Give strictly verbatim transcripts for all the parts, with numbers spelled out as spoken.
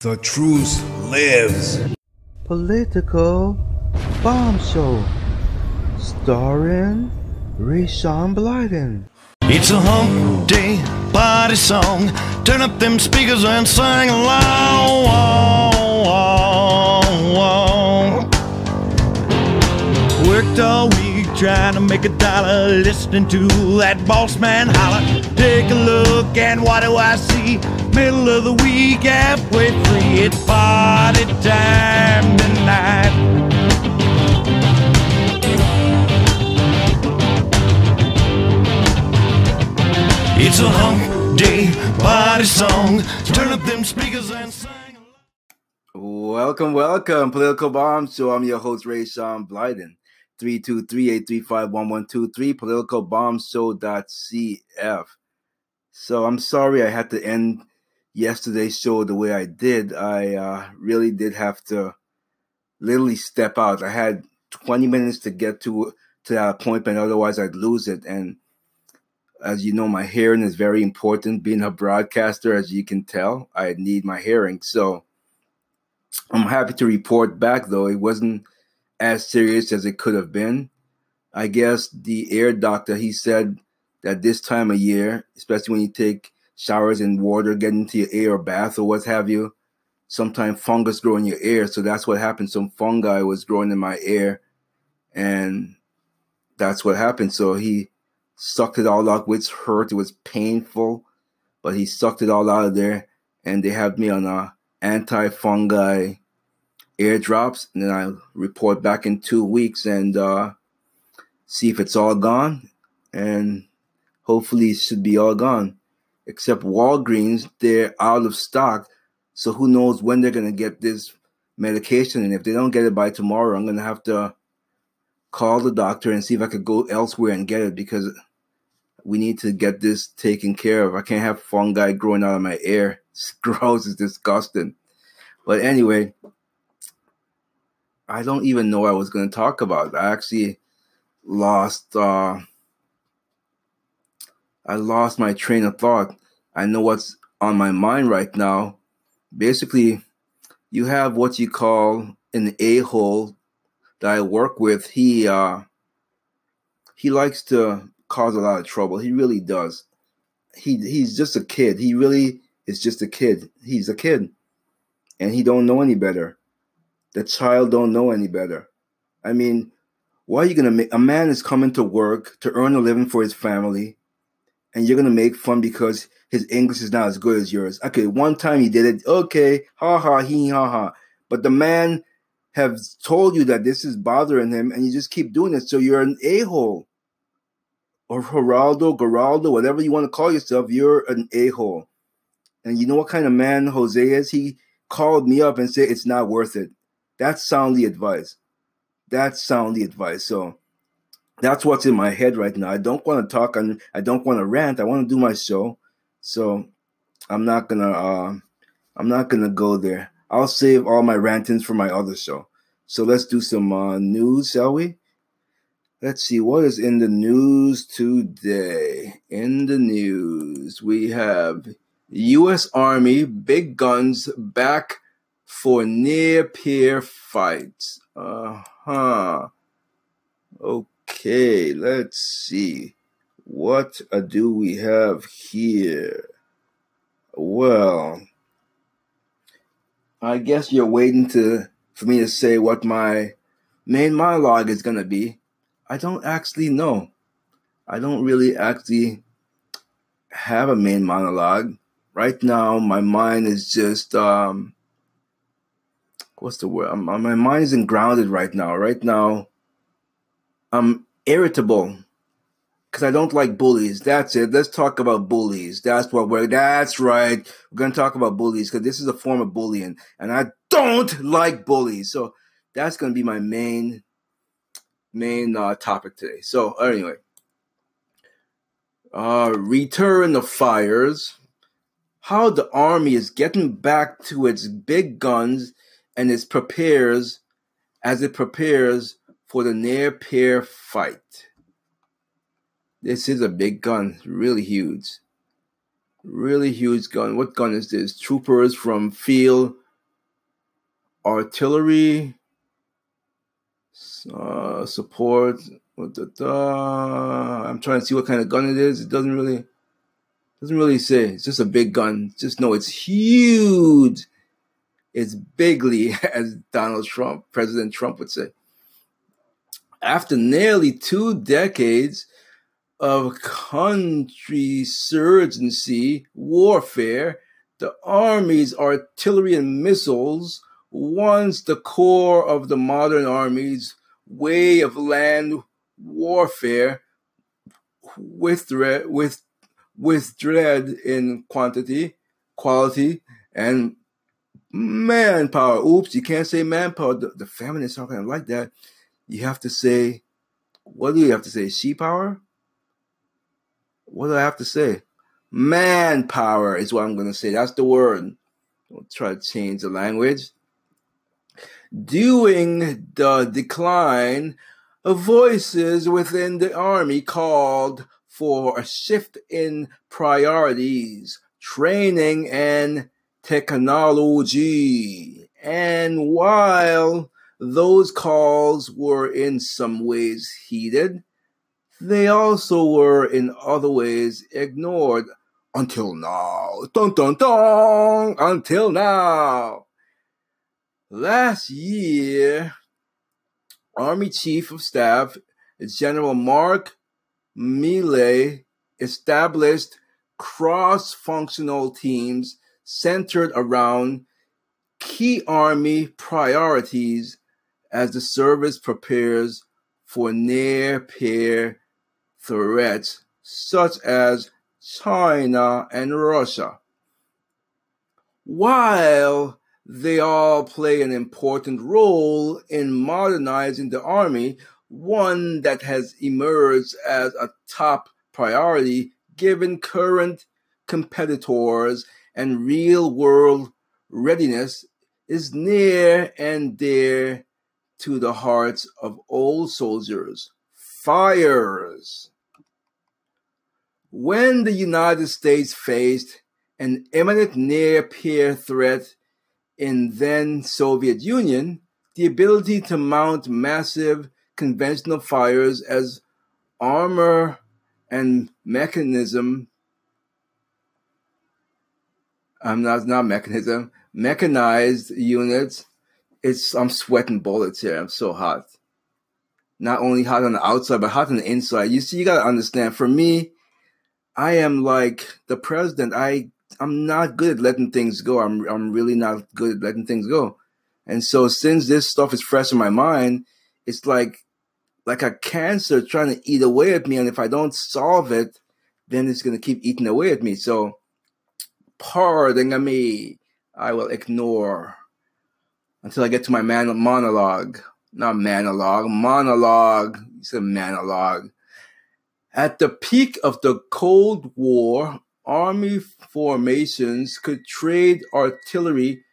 The truth lives. Political Bomb Show, starring Ray Sean Blyden. It's a hump day party song. Turn up them speakers and sing along. Worked all week trying to make a dollar, listening to that boss man holler. Take a look and what do I see? Middle of the week, halfway free. It's party time tonight. It's a hump day party song. Turn up them speakers and sing. Welcome, welcome, Political Bomb. So I'm your host, Ray Sean Blyden. three two three, eight three five, one one two three, political bomb show dot c f. So I'm sorry I had to end yesterday's show the way I did. I uh, really did have to literally step out. I had twenty minutes to get to to that appointment, otherwise I'd lose it. And as you know, my hearing is very important. Being a broadcaster, as you can tell, I need my hearing. So I'm happy to report back, though. It wasn't as serious as it could have been. I guess the air doctor, he said that this time of year, especially when you take showers and water, get into your air or bath or what have you, sometimes fungus grow in your air. So that's what happened. Some fungi was growing in my air, and that's what happened. So he sucked it all out, which hurt. It was painful, but he sucked it all out of there, and they had me on a anti-fungi airdrops, and then I report back in two weeks and uh, see if it's all gone, and hopefully it should be all gone. Except Walgreens, they're out of stock, so who knows when they're going to get this medication, and if they don't get it by tomorrow, I'm going to have to call the doctor and see if I could go elsewhere and get it, because we need to get this taken care of. I can't have fungi growing out of my air. It's gross. It's disgusting. But anyway, I don't even know what I was going to talk about. I actually lost uh, I lost my train of thought. I know what's on my mind right now. Basically, you have what you call an a-hole that I work with. He uh, he likes to cause a lot of trouble. He really does. He he's just a kid. He really is just a kid. He's a kid, and he don't know any better. The child don't know any better. I mean, why are you gonna make a man is coming to work to earn a living for his family, and you're gonna make fun because his English is not as good as yours? Okay, one time he did it. Okay, ha ha, he ha ha. But the man has told you that this is bothering him, and you just keep doing it. So you're an a-hole, or Geraldo, Geraldo, whatever you want to call yourself. You're an a-hole, and you know what kind of man Jose is. He called me up and said it's not worth it. That's soundly advice. That's soundly advice. So that's what's in my head right now. I don't want to talk, and I don't want to rant. I want to do my show. So I'm not gonna. Uh, I'm not gonna go there. I'll save all my rantings for my other show. So let's do some uh, news, shall we? Let's see what is in the news today. In the news, we have U S Army big guns back for near-peer fights. Uh-huh. Okay, let's see. What do we have here? Well, I guess you're waiting to for me to say what my main monologue is going to be. I don't actually know. I don't really actually have a main monologue. Right now, my mind is just... um. What's the word? I'm, my mind isn't grounded right now. Right now, I'm irritable because I don't like bullies. That's it. Let's talk about bullies. That's what we're. That's right. We're gonna talk about bullies because this is a form of bullying, and I don't like bullies. So that's gonna be my main, main uh, topic today. So anyway, uh, return of fires. How the army is getting back to its big guns. And it prepares, as it prepares for the near-peer fight. This is a big gun, really huge. Really huge gun. What gun is this? Troopers from Field artillery uh, support. I'm trying to see what kind of gun it is. It doesn't really doesn't really say. It's just a big gun. Just know it's huge. It's bigly, as Donald Trump, President Trump would say. After nearly two decades of country-surgency warfare, the Army's artillery and missiles, once the core of the modern Army's way of land warfare, with dread, with, with dread in quantity, quality, and manpower. Oops, you can't say manpower. The, the feminists aren't going to like that. You have to say, what do you have to say? She power? What do I have to say? Manpower is what I'm going to say. That's the word. Don't try to change the language. During the decline, voices within the Army called for a shift in priorities, training, and technology. And while those calls were in some ways heeded, they also were in other ways ignored until now. Dun, dun, dun, until now. Last year, Army Chief of Staff General Mark Milley established cross-functional teams centered around key Army priorities as the service prepares for near-peer threats such as China and Russia. While they all play an important role in modernizing the Army, one that has emerged as a top priority given current competitors and real-world readiness is near and dear to the hearts of old soldiers. Fires. When the United States faced an imminent near-peer threat in then-Soviet Union, the ability to mount massive conventional fires as armor and mechanism, I'm not, not mechanism, mechanized units, It's, I'm sweating bullets here. I'm so hot. Not only hot on the outside, but hot on the inside. You see, you got to understand, for me, I am like the president. I, I'm not good at letting things go. I'm, I'm really not good at letting things go. And so since this stuff is fresh in my mind, it's like, like a cancer trying to eat away at me. And if I don't solve it, then it's going to keep eating away at me. So pardon me, I will ignore until I get to my man- monologue. Not monologue, monologue. It's a monologue. At the peak of the Cold War, Army formations could trade artillery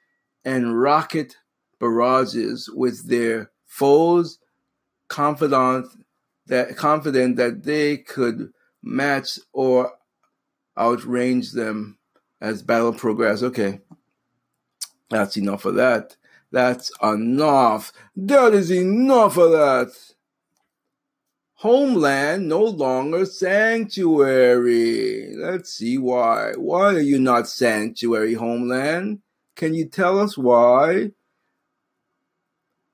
and rocket barrages with their foes, confident that, confident that they could match or outrange them as battle progressed. Okay, that's enough of that. That's enough. That is enough of that. Homeland no longer sanctuary. Let's see why. Why are you not sanctuary, Homeland? Can you tell us why?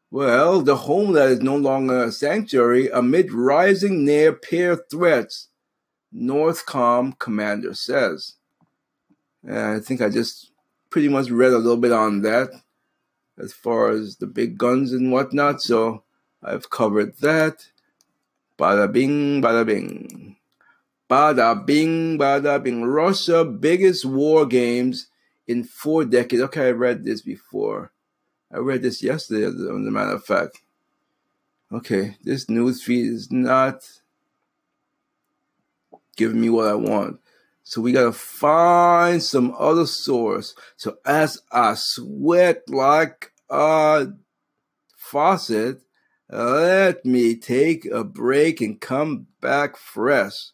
Well, the Homeland is no longer a sanctuary amid rising near-peer threats, NORTHCOM commander says. And I think I just pretty much read a little bit on that, as far as the big guns and whatnot. So I've covered that. Bada bing, bada bing. Bada bing, bada bing. Russia, biggest war games in four decades. Okay, I read this before. I read this yesterday, as a matter of fact. Okay, this news feed is not giving me what I want. So we got to find some other source. So as I sweat like a faucet, let me take a break and come back fresh.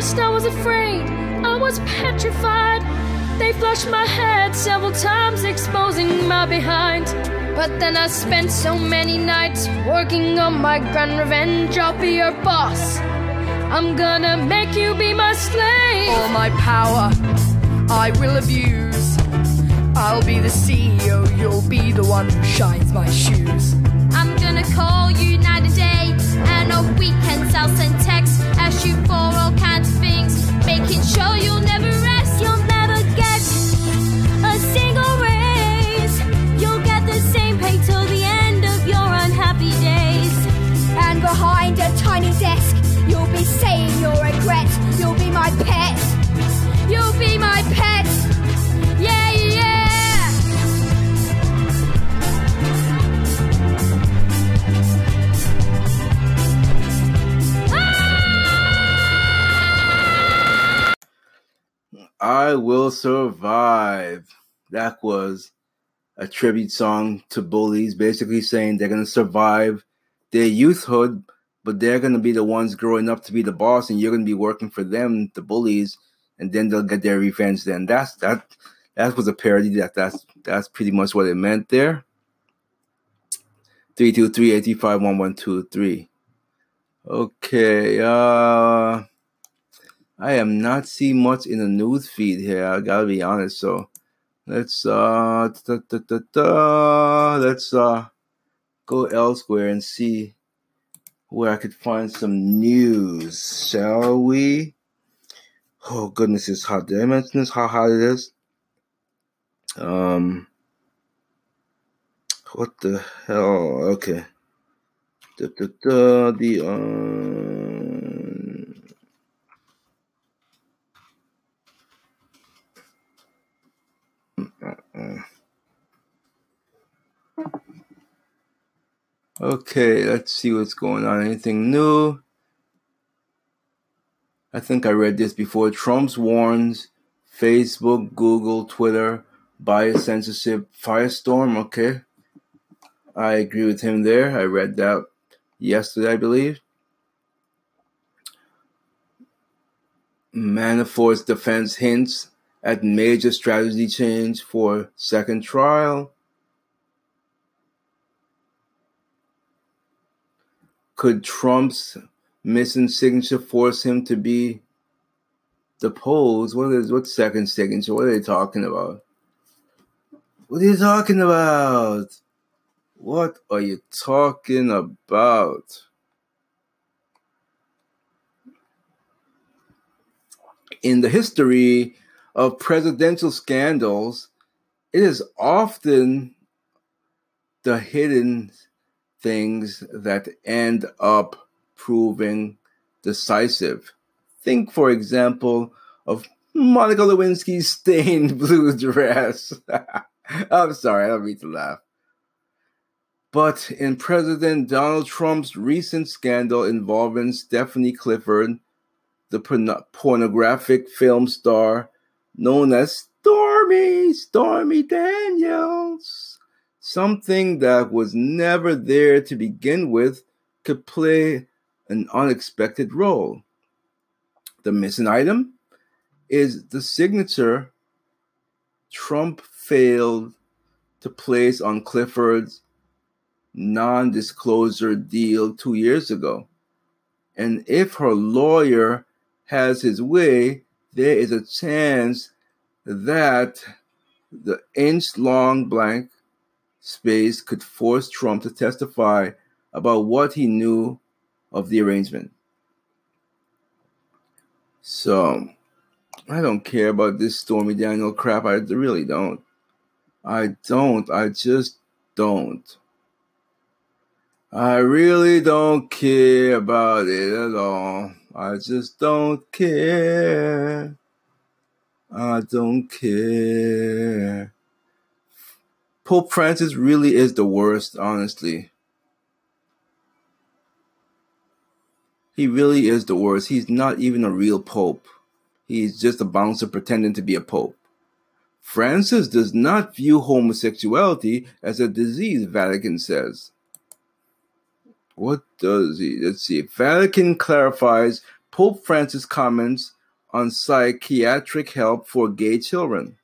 first I was afraid, I was petrified. They flushed my head several times, exposing my behind. But then I spent so many nights working on my grand revenge. I'll be your boss, I'm gonna make you be my slave. All my power I will abuse, I'll be the C E O, you'll be the one who shines my shoes. I'm gonna call you night and day, and on weekends I'll send texts, ask you for all kinds of things, making sure you'll never rest. You'll never get a single raise, you'll get the same pay till the end of your unhappy days. And behind a tiny desk, you'll be saying your regrets. You'll be my pet, you'll be my pet, yeah, yeah. I Will Survive. That was a tribute song to bullies, basically saying they're going to survive their youthhood, but they're going to be the ones growing up to be the boss, and you're going to be working for them, the bullies, and then they'll get their revenge then. That's that that was a parody. That that's that's pretty much what it meant there. three two three, eight three five, one one two three. Okay, uh... I am not seeing much in the news feed here. I gotta be honest. So let's uh, da, da, da, da. let's uh, go elsewhere and see where I could find some news, shall we? Oh goodness, it's hot. Did I mention this? How hot it is? Um, what the hell? Okay, da, da, da, the um. Okay, let's see what's going on. Anything new? I think I read this before. Trump warns Facebook, Google, Twitter, bias censorship, firestorm. Okay. I agree with him there. I read that yesterday, I believe. Manafort's defense hints at major strategy change for second trial. Could Trump's missing signature force him to be deposed? What is what second signature? What are they talking about? What are you talking about? What are you talking about? In the history of presidential scandals, it is often the hidden things that end up proving decisive. Think, for example, of Monica Lewinsky's stained blue dress. I'm sorry, I don't mean to laugh. But in President Donald Trump's recent scandal involving Stephanie Clifford, the porn- pornographic film star known as Stormy, Stormy Daniels. Something that was never there to begin with could play an unexpected role. The missing item is the signature Trump failed to place on Clifford's non-disclosure deal two years ago. And if her lawyer has his way, there is a chance that the inch-long blank space could force Trump to testify about what he knew of the arrangement. So, I don't care about this Stormy Daniels crap. I really don't. I don't. I just don't. I really don't care about it at all. I just don't care. I don't care. Pope Francis really is the worst, honestly. He really is the worst. He's not even a real pope. He's just a bouncer pretending to be a pope. Francis does not view homosexuality as a disease, Vatican says. What does he? Let's see. Vatican clarifies Pope Francis comments on psychiatric help for gay children.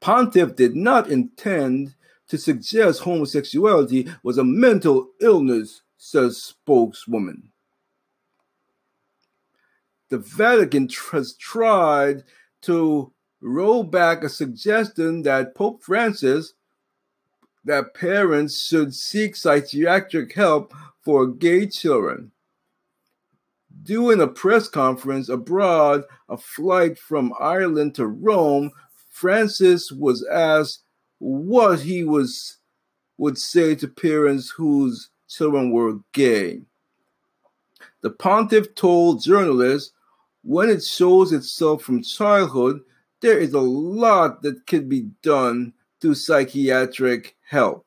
Pontiff did not intend to suggest homosexuality was a mental illness, says spokeswoman. The Vatican has tried to roll back a suggestion that Pope Francis, that parents should seek psychiatric help for gay children. During a press conference abroad, a flight from Ireland to Rome, Francis was asked what he was would say to parents whose children were gay. The pontiff told journalists, "When it shows itself from childhood, there is a lot that can be done through psychiatric help."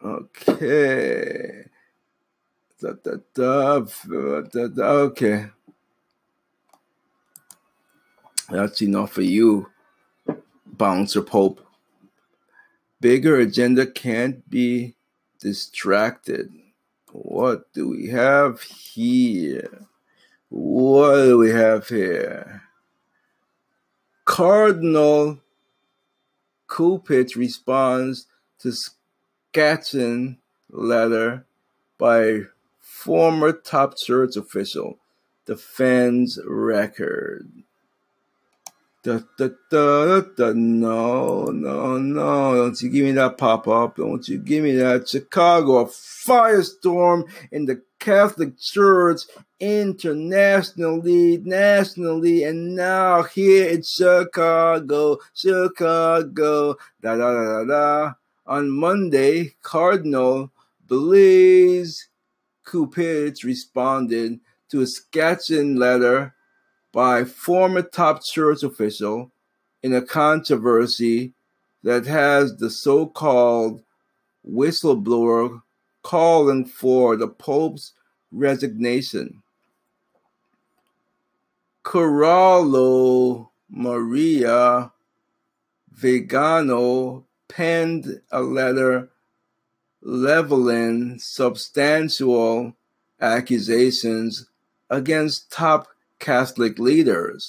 Okay. Da, da, da, da, da, okay. That's enough for you, Bouncer Pope. Bigger agenda can't be distracted. What do we have here? What do we have here? Cardinal Cupich responds to Scatton letter by former top church official defends record. Da, da, da, da, da. No, no, no. Don't you give me that pop-up. Don't you give me that. Chicago, a firestorm in the Catholic Church internationally, nationally, and now here in Chicago, Chicago. Da, da, da, da, da. On Monday, Cardinal Blase Cupich responded to a Scatton letter by former top church official in a controversy that has the so-called whistleblower calling for the Pope's resignation. Carlo Maria Viganò penned a letter leveling substantial accusations against top Catholic leaders.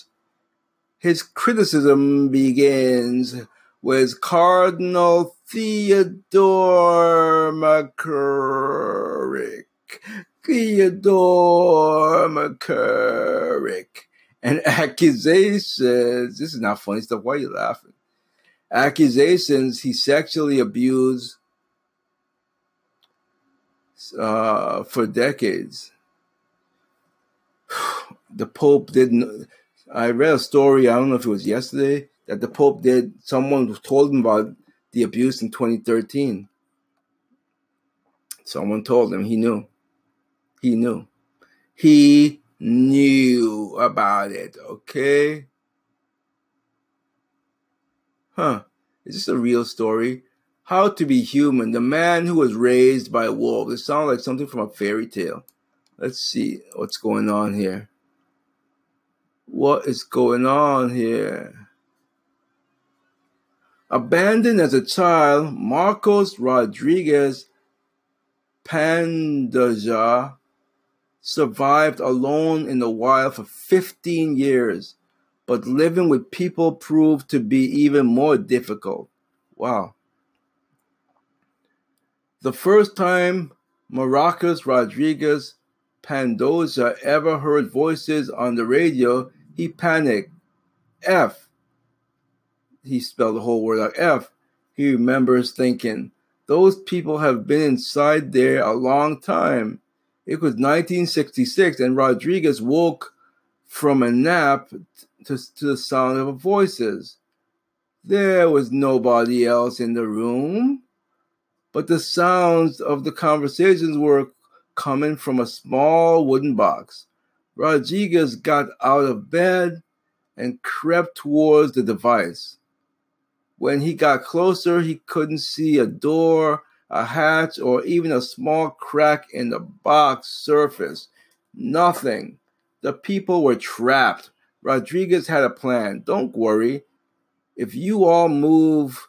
His criticism begins with Cardinal Theodore McCarrick, Theodore McCarrick, and accusations. This is not funny stuff. Why are you laughing? Accusations he sexually abused uh, for decades. The Pope didn't. I read a story, I don't know if it was yesterday, that the Pope did. Someone told him about the abuse in twenty thirteen. Someone told him. He knew. He knew. He knew about it, okay? Huh. Is this a real story? How to be human. The man who was raised by wolves. It sounds like something from a fairy tale. Let's see what's going on here. What is going on here? Abandoned as a child, Marcos Rodriguez Pandoja survived alone in the wild for fifteen years, but living with people proved to be even more difficult. Wow. The first time Marcos Rodriguez Pandoja ever heard voices on the radio, he panicked. F. He spelled the whole word out. F. He remembers thinking, those people have been inside there a long time. It was nineteen sixty-six, and Rodriguez woke from a nap to, to the sound of voices. There was nobody else in the room, but the sounds of the conversations were coming from a small wooden box. Rodriguez got out of bed and crept towards the device. When he got closer, he couldn't see a door, a hatch, or even a small crack in the box surface. Nothing. The people were trapped. Rodriguez had a plan. Don't worry. If you all move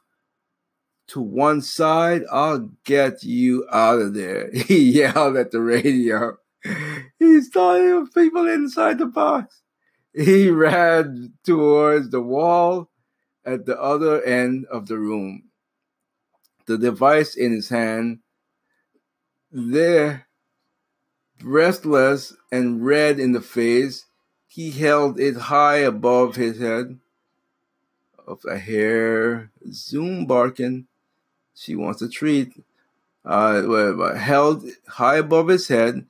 to one side, I'll get you out of there," he yelled at the radio. He saw people inside the box. He ran towards the wall at the other end of the room, the device in his hand. There, breathless and red in the face, he held it high above his head. "Of a hair, zoom barking. She wants a treat." Uh, held high above his head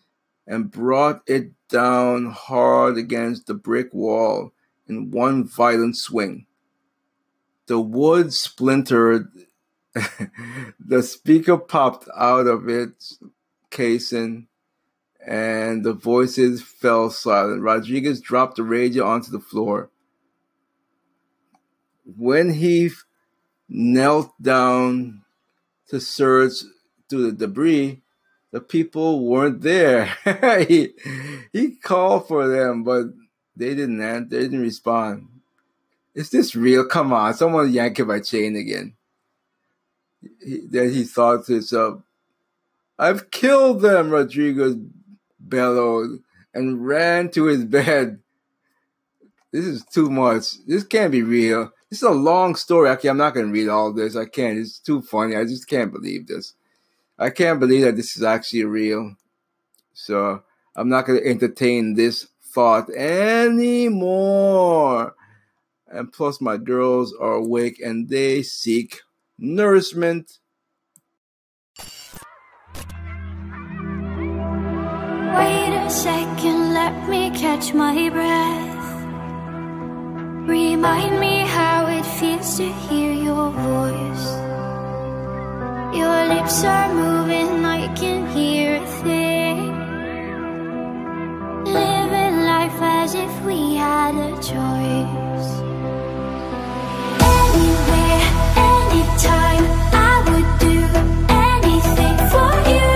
and brought it down hard against the brick wall in one violent swing. The wood splintered. The speaker popped out of its casing, and the voices fell silent. Rodriguez dropped the radio onto the floor. When he knelt down to search through the debris, the people weren't there. he, he called for them, but they didn't answer. They didn't respond. Is this real? Come on, someone yanked him by chain again. He, then he thought to himself, "I've killed them," Rodriguez bellowed, and ran to his bed. This is too much. This can't be real. This is a long story. Actually, I'm not going to read all this. I can't. It's too funny. I just can't believe this. I can't believe that this is actually real. So I'm not going to entertain this thought anymore. And plus, my girls are awake and they seek nourishment. Wait a second, let me catch my breath. Remind me how it feels to hear your voice. Your lips are moving, I can hear a thing. Living life as if we had a choice. Anywhere, anytime, I would do anything for you.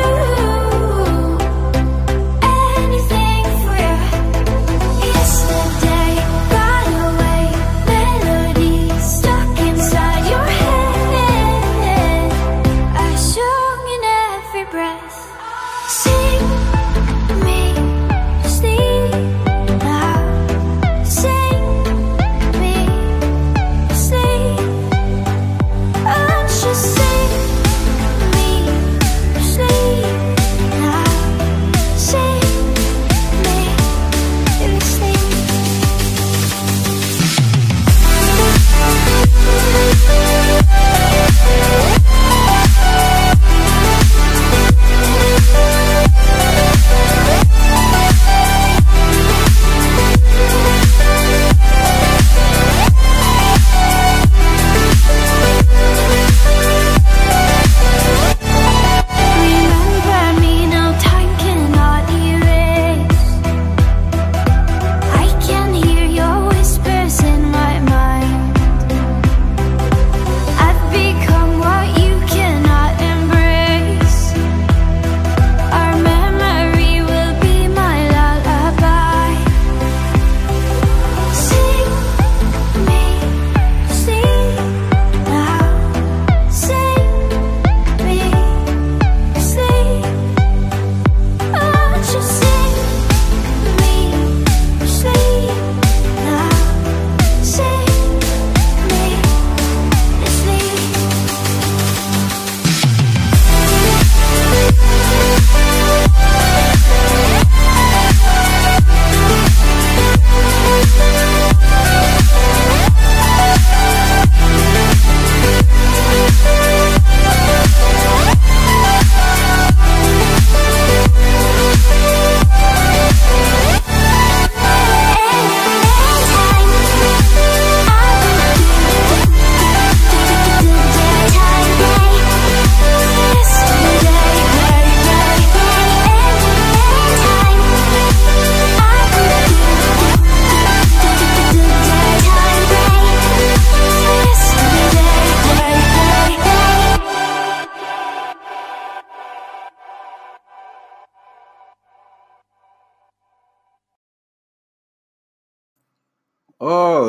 All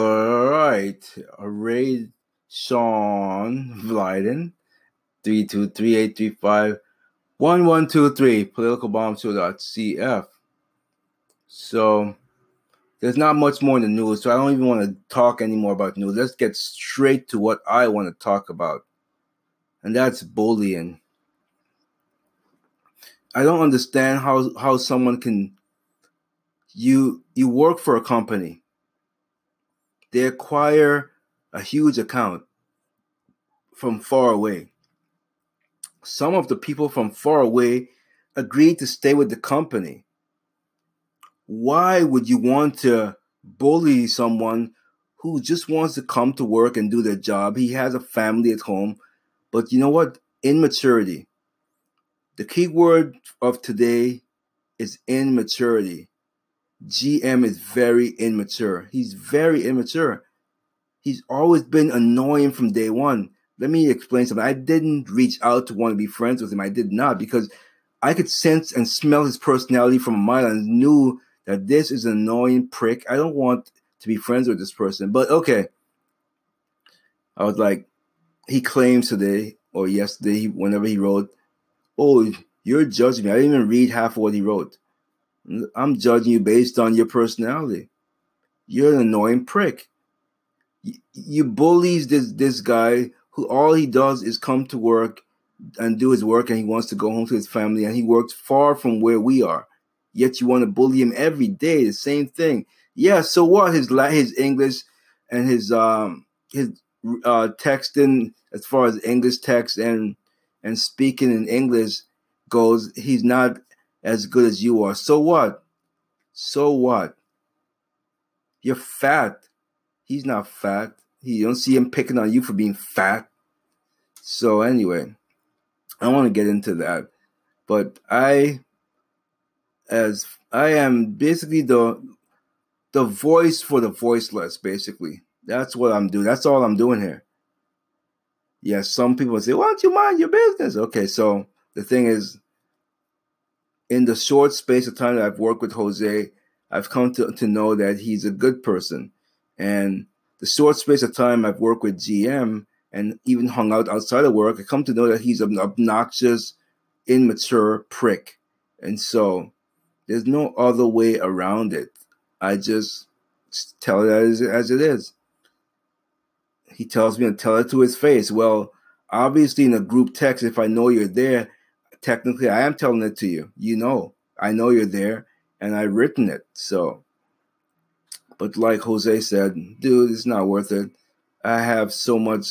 right, Ray Sean Blyden three two three, eight three five, one one two three, political bomb show dot c f. So there's not much more in the news, so I don't even want to talk anymore about news. Let's get straight to what I want to talk about, and that's bullying. I don't understand how, how someone can... You you work for a company. They acquire a huge account from far away. Some of the people from far away agreed to stay with the company. Why would you want to bully someone who just wants to come to work and do their job? He has a family at home. But you know what? Immaturity. The key word of today is immaturity. G M is very immature. He's very immature. He's always been annoying from day one. Let me explain something. I didn't reach out to want to be friends with him. I did not, because I could sense and smell his personality from a mile and knew that this is an annoying prick. I don't want to be friends with this person. But okay. I was like, he claims today or yesterday, whenever he wrote, oh, you're judging me. I didn't even read half of what he wrote. I'm judging you based on your personality. You're an annoying prick. You, you bullies this, this guy who all he does is come to work and do his work, and he wants to go home to his family, and he works far from where we are. Yet you want to bully him every day, the same thing. Yeah, so what? His his English and his um his uh, texting, as far as English text and and speaking in English goes, he's not as good as you are. So what? So what? You're fat. He's not fat. You don't see him picking on you for being fat. So anyway, I want to get into that. But I, as I am basically the the voice for the voiceless, basically. That's what I'm doing. That's all I'm doing here. Yes, yeah, some people say, why don't you mind your business? Okay, so the thing is, in the short space of time that I've worked with Jose, I've come to, to know that he's a good person. And the short space of time I've worked with G M and even hung out outside of work, I come to know that he's an obnoxious, immature prick. And so there's no other way around it. I just tell it as, as it is. He tells me to tell it to his face. Well, obviously in a group text, if I know you're there, technically, I am telling it to you. You know, I know you're there, and I've written it. So, but like Jose said, dude, it's not worth it. I have so much,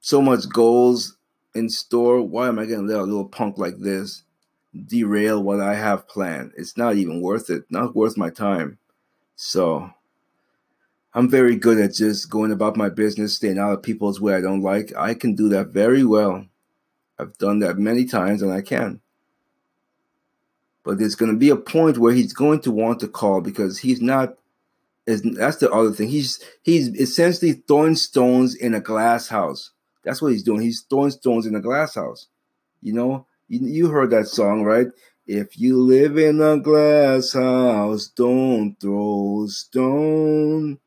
so much goals in store. Why am I going to let a little punk like this derail what I have planned? It's not even worth it. Not worth my time. So, I'm very good at just going about my business, staying out of people's way I don't like. I can do that very well. I've done that many times, and I can. But there's going to be a point where he's going to want to call, because he's not. That's the other thing. He's he's essentially throwing stones in a glass house. That's what he's doing. He's throwing stones in a glass house. You know, you, you heard that song, right? If you live in a glass house, don't throw stone.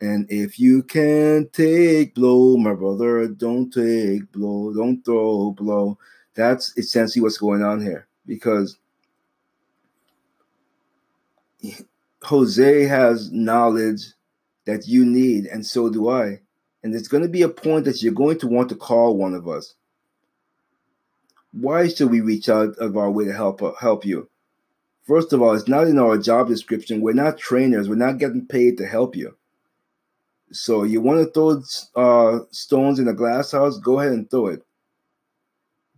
And if you can't take blow, my brother, don't take blow, don't throw blow. That's essentially what's going on here, because Jose has knowledge that you need, and so do I. And there's going to be a point that you're going to want to call one of us. Why should we reach out of our way to help help you? First of all, it's not in our job description. We're not trainers. We're not getting paid to help you. So you want to throw uh, stones in a glass house, go ahead and throw it.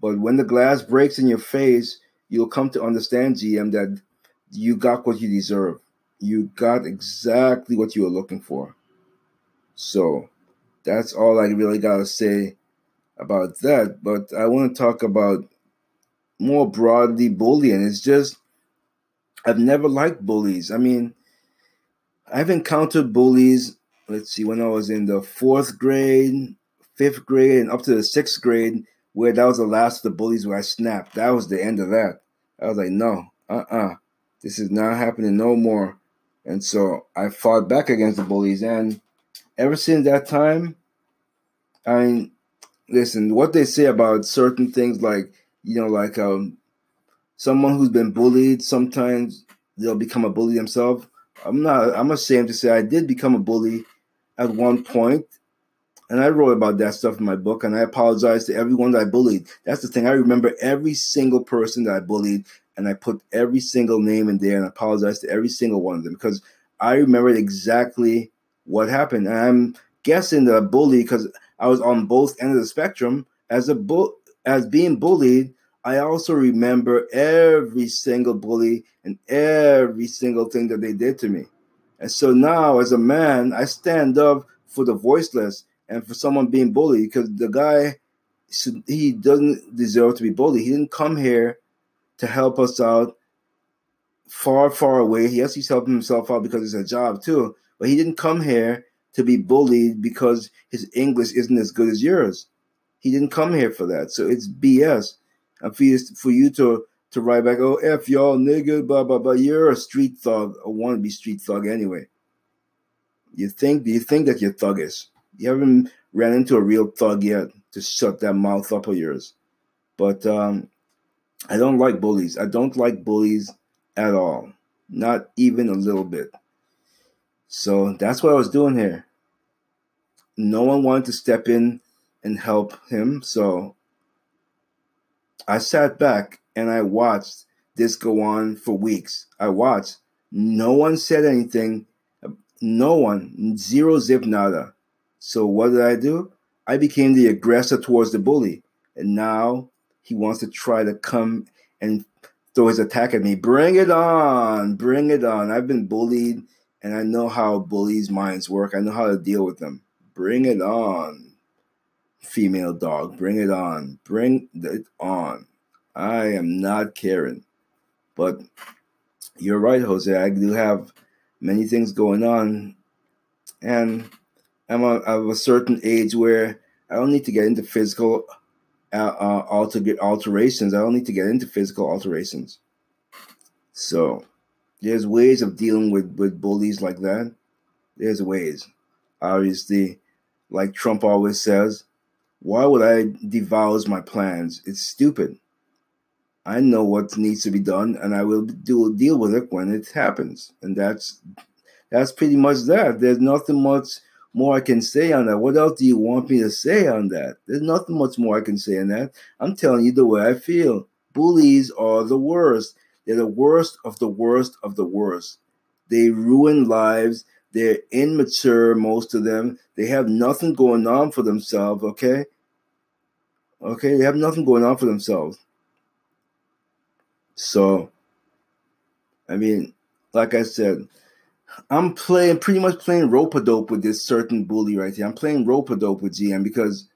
But when the glass breaks in your face, you'll come to understand, G M, that you got what you deserve. You got exactly what you were looking for. So that's all I really got to say about that. But I want to talk about more broadly bullying. It's just, I've never liked bullies. I mean, I've encountered bullies. Let's see, when I was in the fourth grade, fifth grade, and up to the sixth grade, where that was the last of the bullies where I snapped. That was the end of that. I was like, no, uh-uh. This is not happening no more. And so I fought back against the bullies. And ever since that time, I listen, what they say about certain things, like, you know, like um, someone who's been bullied, sometimes they'll become a bully themselves. I'm not, I'm ashamed to say I did become a bully at one point, and I wrote about that stuff in my book, and I apologize to everyone that I bullied. That's the thing. I remember every single person that I bullied, and I put every single name in there and apologized to every single one of them, because I remembered exactly what happened. And I'm guessing that a bully, because I was on both ends of the spectrum, as a bu- as being bullied, I also remember every single bully and every single thing that they did to me. And so now, as a man, I stand up for the voiceless and for someone being bullied, because the guy, he doesn't deserve to be bullied. He didn't come here to help us out far, far away. Yes, he's helping himself out because it's a job too, but he didn't come here to be bullied because his English isn't as good as yours. He didn't come here for that. So it's B S. And for you, for you to, to write back, oh, F y'all, nigga, blah, blah, blah. You're a street thug, a wannabe street thug anyway. You think, do you think that you're thuggish? You haven't ran into a real thug yet to shut that mouth up of yours. But um, I don't like bullies. I don't like bullies at all. Not even a little bit. So that's what I was doing here. No one wanted to step in and help him. So I sat back and I watched this go on for weeks. I watched. No one said anything. No one. Zero, zip, nada. So what did I do? I became the aggressor towards the bully. And now he wants to try to come and throw his attack at me. Bring it on. Bring it on. I've been bullied, and I know how bullies' minds work. I know how to deal with them. Bring it on, female dog. Bring it on. Bring it on. I am not caring. But you're right, Jose. I do have many things going on. And I'm of a certain age where I don't need to get into physical uh, uh, alter- alterations. I don't need to get into physical alterations. So there's ways of dealing with, with bullies like that. There's ways. Obviously, like Trump always says, why would I devour my plans? It's stupid. I know what needs to be done, and I will do, deal with it when it happens. And that's that's pretty much that. There's nothing much more I can say on that. What else do you want me to say on that? There's nothing much more I can say on that. I'm telling you the way I feel. Bullies are the worst. They're the worst of the worst of the worst. They ruin lives. They're immature, most of them. They have nothing going on for themselves, okay? Okay, they have nothing going on for themselves. So, I mean, like I said, I'm playing, pretty much playing rope-a-dope with this certain bully right here. I'm playing rope-a-dope with G M because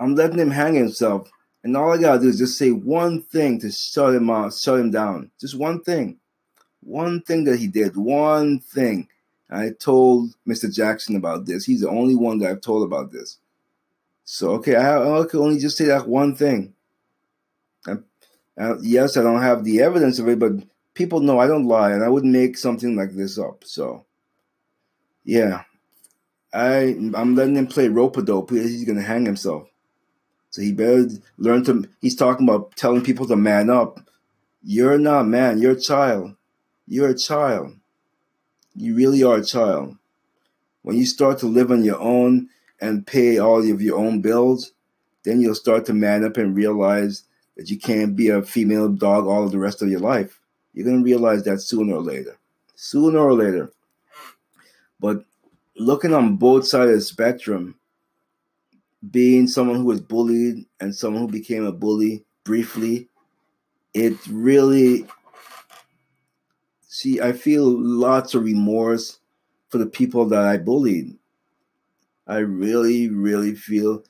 I'm letting him hang himself. And all I gotta do is just say one thing to shut him out, shut him down. Just one thing. One thing that he did. One thing. I told Mister Jackson about this. He's the only one that I've told about this. So, okay, I, I can only just say that one thing. I, I, yes, I don't have the evidence of it, but people know I don't lie, and I wouldn't make something like this up. So, yeah. I, I'm letting him play rope-a-dope. He's going to hang himself. So he better learn to, he's talking about telling people to man up. You're not a man, you're a child. You're a child. You really are a child. When you start to live on your own and pay all of your own bills, then you'll start to man up and realize that you can't be a female dog all of the rest of your life. You're going to realize that sooner or later. Sooner or later. But looking on both sides of the spectrum, being someone who was bullied and someone who became a bully briefly, it really, see, I feel lots of remorse for the people that I bullied. I really, really feel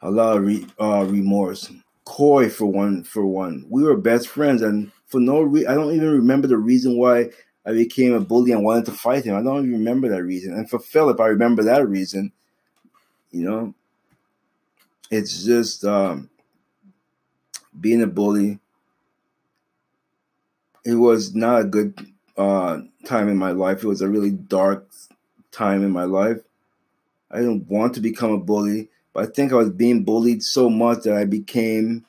a lot of re, uh, remorse. Corey, for one, for one, we were best friends, and for no reason, I don't even remember the reason why I became a bully and wanted to fight him. I don't even remember that reason. And for Philip, I remember that reason, you know. It's just um, being a bully. It was not a good uh, time in my life. It was a really dark time in my life. I didn't want to become a bully, But I think I was being bullied so much that I became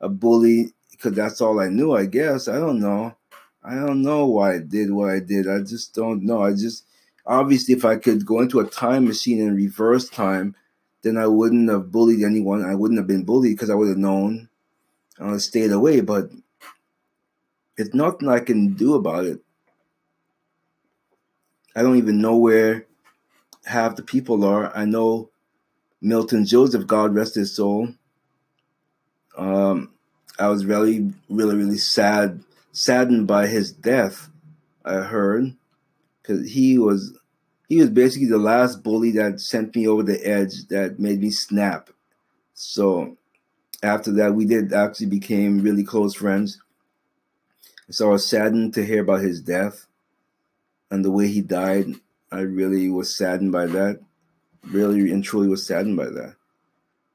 a bully because that's all I knew, I guess. I don't know. I don't know why I did what I did. I just don't know. I just, obviously, if I could go into a time machine and reverse time, then I wouldn't have bullied anyone. I wouldn't have been bullied because I would have known. I would have stayed away, but it's nothing I can do about it. I don't even know where half the people are. I know Milton Joseph, God rest his soul. Um, I was really, really, really sad, saddened by his death, I heard, because he was he was basically the last bully that sent me over the edge, that made me snap. So after that, we did actually became really close friends. So I was saddened to hear about his death. And the way he died, I really was saddened by that. Really and truly was saddened by that.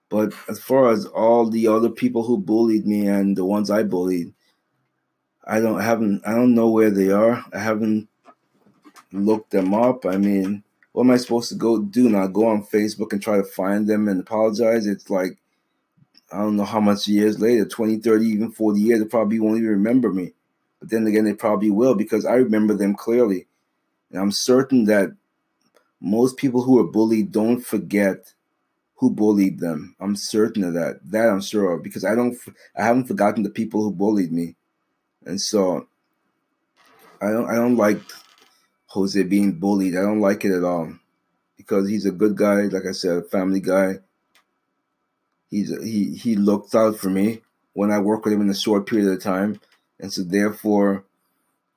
But as far as all the other people who bullied me and the ones I bullied, I don't haven't I don't know where they are. I haven't looked them up. I mean, what am I supposed to go do now? Go on Facebook and try to find them and apologize? It's like, I don't know how much years later, twenty, thirty, even forty years, they probably won't even remember me. But then again, they probably will, because I remember them clearly. And I'm certain that most people who are bullied don't forget who bullied them. I'm certain of that. That I'm sure of, because I don't, I haven't forgotten the people who bullied me. And so I don't, I don't like Jose being bullied. I don't like it at all, because he's a good guy. Like I said, a family guy. He's a, he, he looked out for me when I worked with him in a short period of time. And so therefore,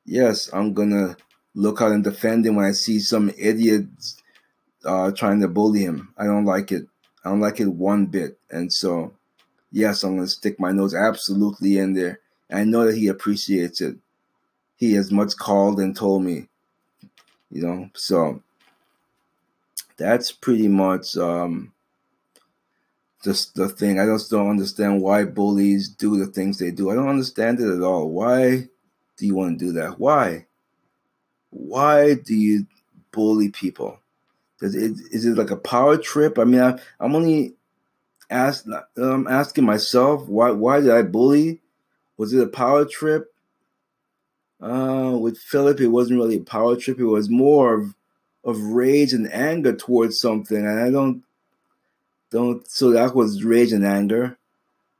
yes, I'm going to look out and defend him when I see some idiot uh, trying to bully him. I don't like it. I don't like it one bit. And so, yes, I'm going to stick my nose absolutely in there. And I know that he appreciates it. He has much called and told me, you know. So that's pretty much um, just the thing. I just don't understand why bullies do the things they do. I don't understand it at all. Why do you want to do that? Why? Why do you bully people? Is it, is it like a power trip? I mean, I, I'm only ask, I'm asking myself, why why did I bully? Was it a power trip? Uh, with Philip, it wasn't really a power trip. It was more of, of rage and anger towards something. And I don't, don't, so that was rage and anger.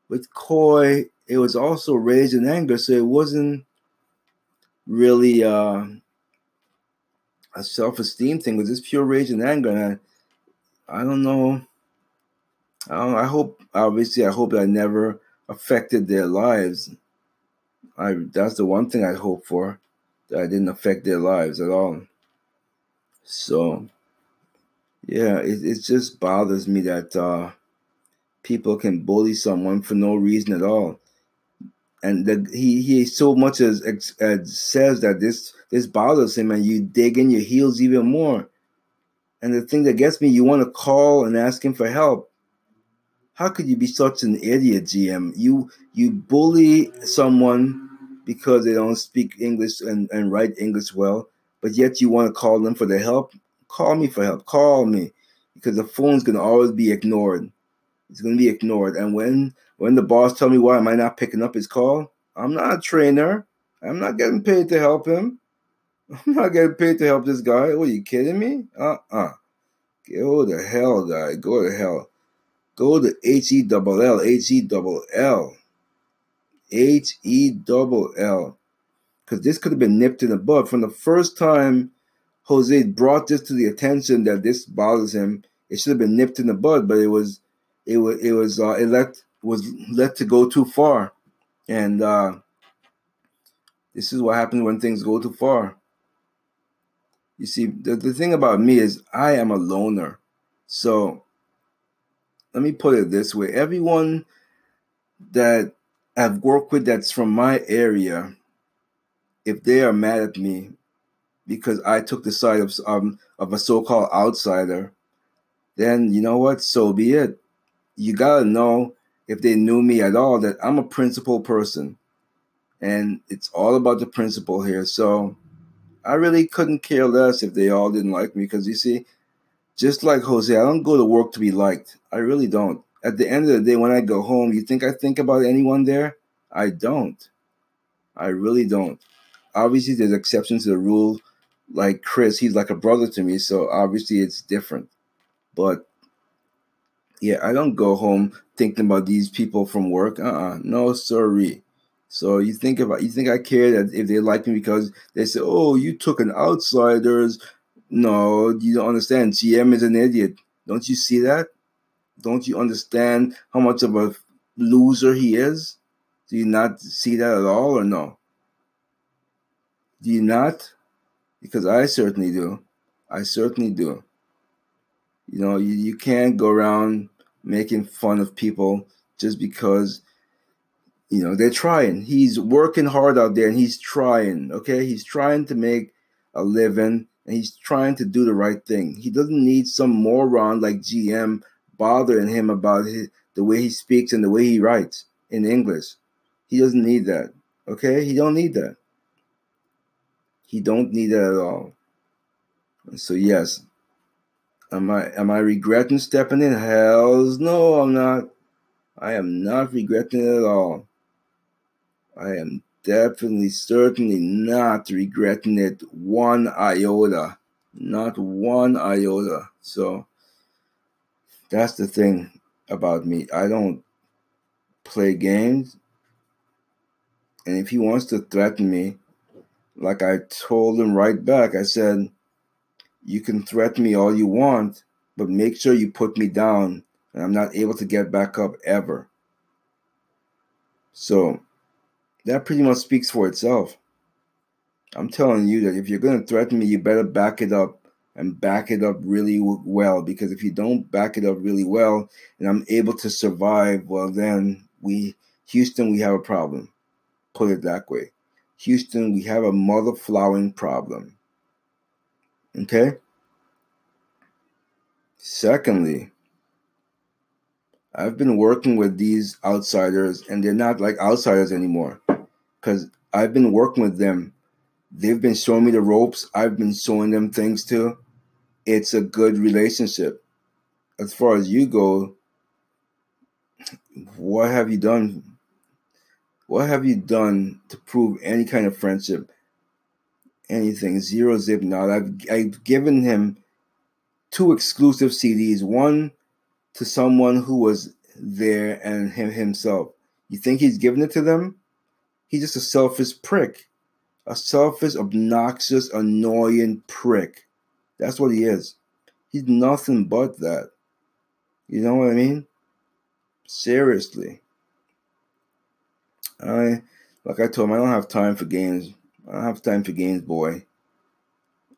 With Coy, it was also rage and anger. So it wasn't really... Uh, a self-esteem thing. Was just pure rage and anger, and I, I don't know. I, don't, I hope, obviously, I hope that I never affected their lives. I that's the one thing I hope for, that I didn't affect their lives at all. So, yeah, it it just bothers me that uh, people can bully someone for no reason at all, and that he he so much as, as says that this. This bothers him, and you dig in your heels even more. And the thing that gets me, you want to call and ask him for help. How could you be such an idiot, G M? You you bully someone because they don't speak English and, and write English well, but yet you want to call them for their help? Call me for help. Call me, because the phone's going to always be ignored. It's going to be ignored. And when, when the boss tells me why am I not picking up his call, I'm not a trainer. I'm not getting paid to help him. I'm not getting paid to help this guy. What, are you kidding me? Uh-uh. Go to hell, guy. Go to hell. Go to H E double L. H E double L. H E double L. Because this could have been nipped in the bud. From the first time Jose brought this to the attention that this bothers him, it should have been nipped in the bud, but it was it was it was uh, it let was let to go too far. And uh, this is what happens when things go too far. You see, the, the thing about me is I am a loner. So let me put it this way. Everyone that I've worked with that's from my area, if they are mad at me because I took the side of, um, of a so-called outsider, then you know what? So be it. You got to know, if they knew me at all, that I'm a principled person. And it's all about the principle here. So I really couldn't care less if they all didn't like me, because you see, Just like Jose, I don't go to work to be liked. I really don't. At the end of the day, when I go home, you think I think about anyone there? I don't. I really don't. Obviously, there's exceptions to the rule. Like Chris, he's like a brother to me, so obviously it's different. But, yeah, I don't go home thinking about these people from work. Uh-uh. No, sorry. So you think about, you think I care that if they like me because they say, oh, you took an outsider's. No, you don't understand. G M is an idiot. Don't you see that? Don't you understand how much of a loser he is? Do you not see that at all or no? Do you not? Because I certainly do. I certainly do. You know, you, you can't go around making fun of people just because, you know, they're trying. He's working hard out there and he's trying, okay? He's trying to make a living. And he's trying to do the right thing. He doesn't need some moron like G M bothering him about his, the way he speaks and the way he writes in English. He doesn't need that. Okay? He don't need that. He don't need that at all. And so, yes. Am I am I regretting stepping in? Hells no, I'm not. I am not regretting it at all. I am definitely, certainly not regretting it one iota. Not one iota. So that's the thing about me. I don't play games. And if he wants to threaten me, like I told him right back, I said, you can threaten me all you want, but make sure you put me down and I'm not able to get back up ever. So that pretty much speaks for itself. I'm telling you that if you're going to threaten me, you better back it up and back it up really well. Because if you don't back it up really well and I'm able to survive, well, then we, Houston, we have a problem. Put it that way. Houston, we have a mother flowering problem. Okay? Secondly, I've been working with these outsiders and they're not like outsiders anymore. Because I've been working with them. They've been showing me the ropes. I've been showing them things too. It's a good relationship. As far as you go, what have you done? What have you done to prove any kind of friendship? Anything. Zero zip. Now, I've, I've given him two exclusive C Ds. One to someone who was there and him himself. You think he's giving it to them? He's just a selfish prick. A selfish, obnoxious, annoying prick. That's what he is. He's nothing but that. You know what I mean? Seriously. I, like I told him, I don't have time for games. I don't have time for games, boy.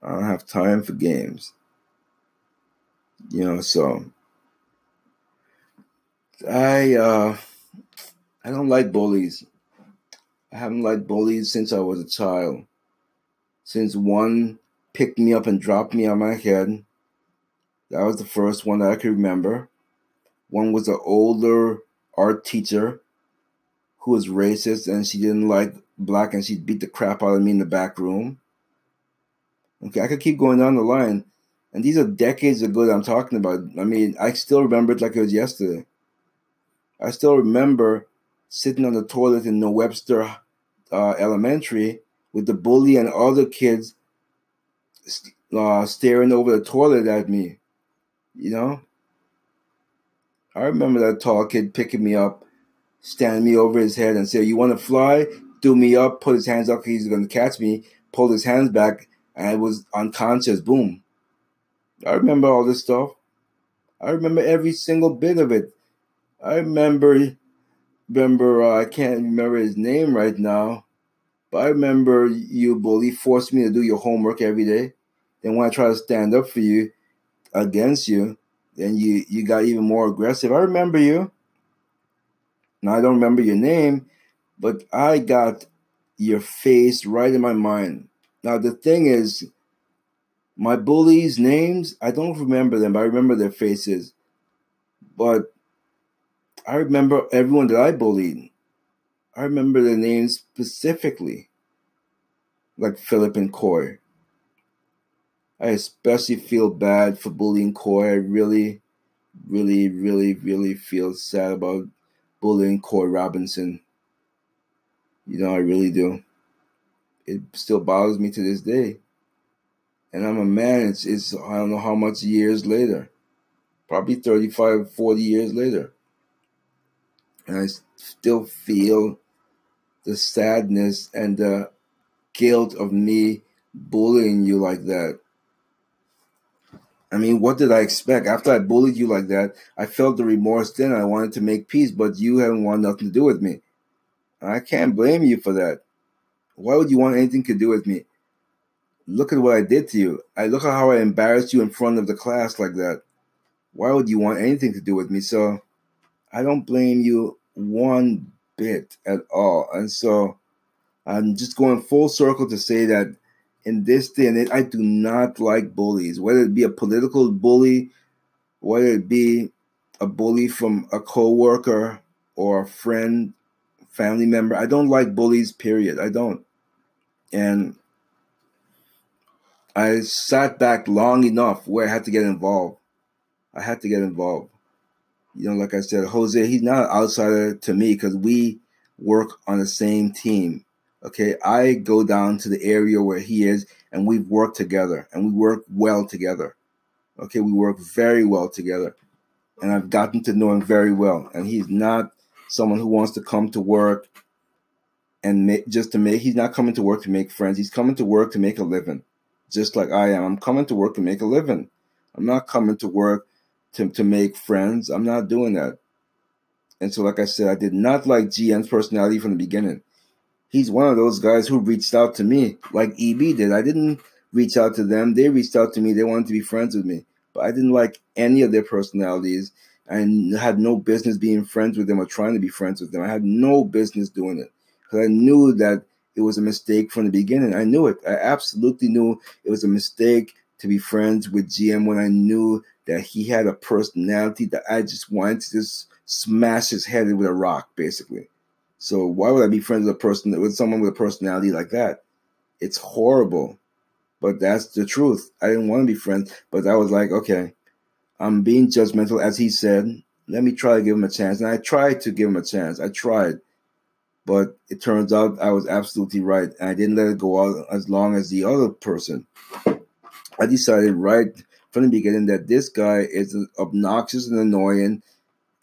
I don't have time for games. You know, so I uh, I don't like bullies. I haven't liked bullies since I was a child. Since one picked me up and dropped me on my head. That was the first one that I could remember. One was an older art teacher who was racist and she didn't like black and she beat the crap out of me in the back room. Okay, I could keep going down the line. And these are decades ago that I'm talking about. I mean, I still remember it like it was yesterday. I still remember sitting on the toilet in the Webster uh, Elementary with the bully and other kids uh, staring over the toilet at me, you know? I remember that tall kid picking me up, standing me over his head and saying, you want to fly? Do me up, put his hands up because he's going to catch me, pulled his hands back, and I was unconscious. Boom. I remember all this stuff. I remember every single bit of it. I remember, remember uh, I can't remember his name right now, but I remember you, bully, forced me to do your homework every day. Then when I tried to stand up for you, against you, then you, you got even more aggressive. I remember you. Now, I don't remember your name, but I got your face right in my mind. Now, the thing is, my bullies' names, I don't remember them, but I remember their faces. But I remember everyone that I bullied. I remember their names specifically, like Philip and Corey. I especially feel bad for bullying Corey. I really, really, really, really feel sad about bullying Corey Robinson. You know, I really do. It still bothers me to this day. And I'm a man. It's, it's I don't know how much years later. Probably thirty-five, forty years later. And I still feel the sadness and the guilt of me bullying you like that. I mean, what did I expect? After I bullied you like that, I felt the remorse then. I wanted to make peace, but you haven't wanted nothing to do with me. I can't blame you for that. Why would you want anything to do with me? Look at what I did to you. I look at how I embarrassed you in front of the class like that. Why would you want anything to do with me? So I don't blame you one bit at all. And so I'm just going full circle to say that in this day and age, I do not like bullies, whether it be a political bully, whether it be a bully from a coworker or a friend, family member. I don't like bullies, period. I don't. And I sat back long enough where I had to get involved. I had to get involved. You know, like I said, Jose, he's not an outsider to me because we work on the same team. Okay, I go down to the area where he is, and we've worked together, and we work well together. Okay, we work very well together, and I've gotten to know him very well. And he's not someone who wants to come to work and make, just to make. He's not coming to work to make friends. He's coming to work to make a living, just like I am. I'm coming to work to make a living. I'm not coming to work to to make friends. I'm not doing that. And so, like I said, I did not like G M's personality from the beginning. He's one of those guys who reached out to me like E B did. I didn't reach out to them. They reached out to me. They wanted to be friends with me. But I didn't like any of their personalities. I had no business being friends with them or trying to be friends with them. I had no business doing it because I knew that it was a mistake from the beginning. I knew it. I absolutely knew it was a mistake to be friends with G M when I knew that he had a personality that I just wanted to just smash his head in with a rock, basically. So why would I be friends with a person with someone with a personality like that? It's horrible, but that's the truth. I didn't want to be friends, but I was like, okay, I'm being judgmental, as he said. Let me try to give him a chance, and I tried to give him a chance. I tried, but it turns out I was absolutely right, and I didn't let it go on as long as the other person. I decided right from the beginning that this guy is obnoxious and annoying.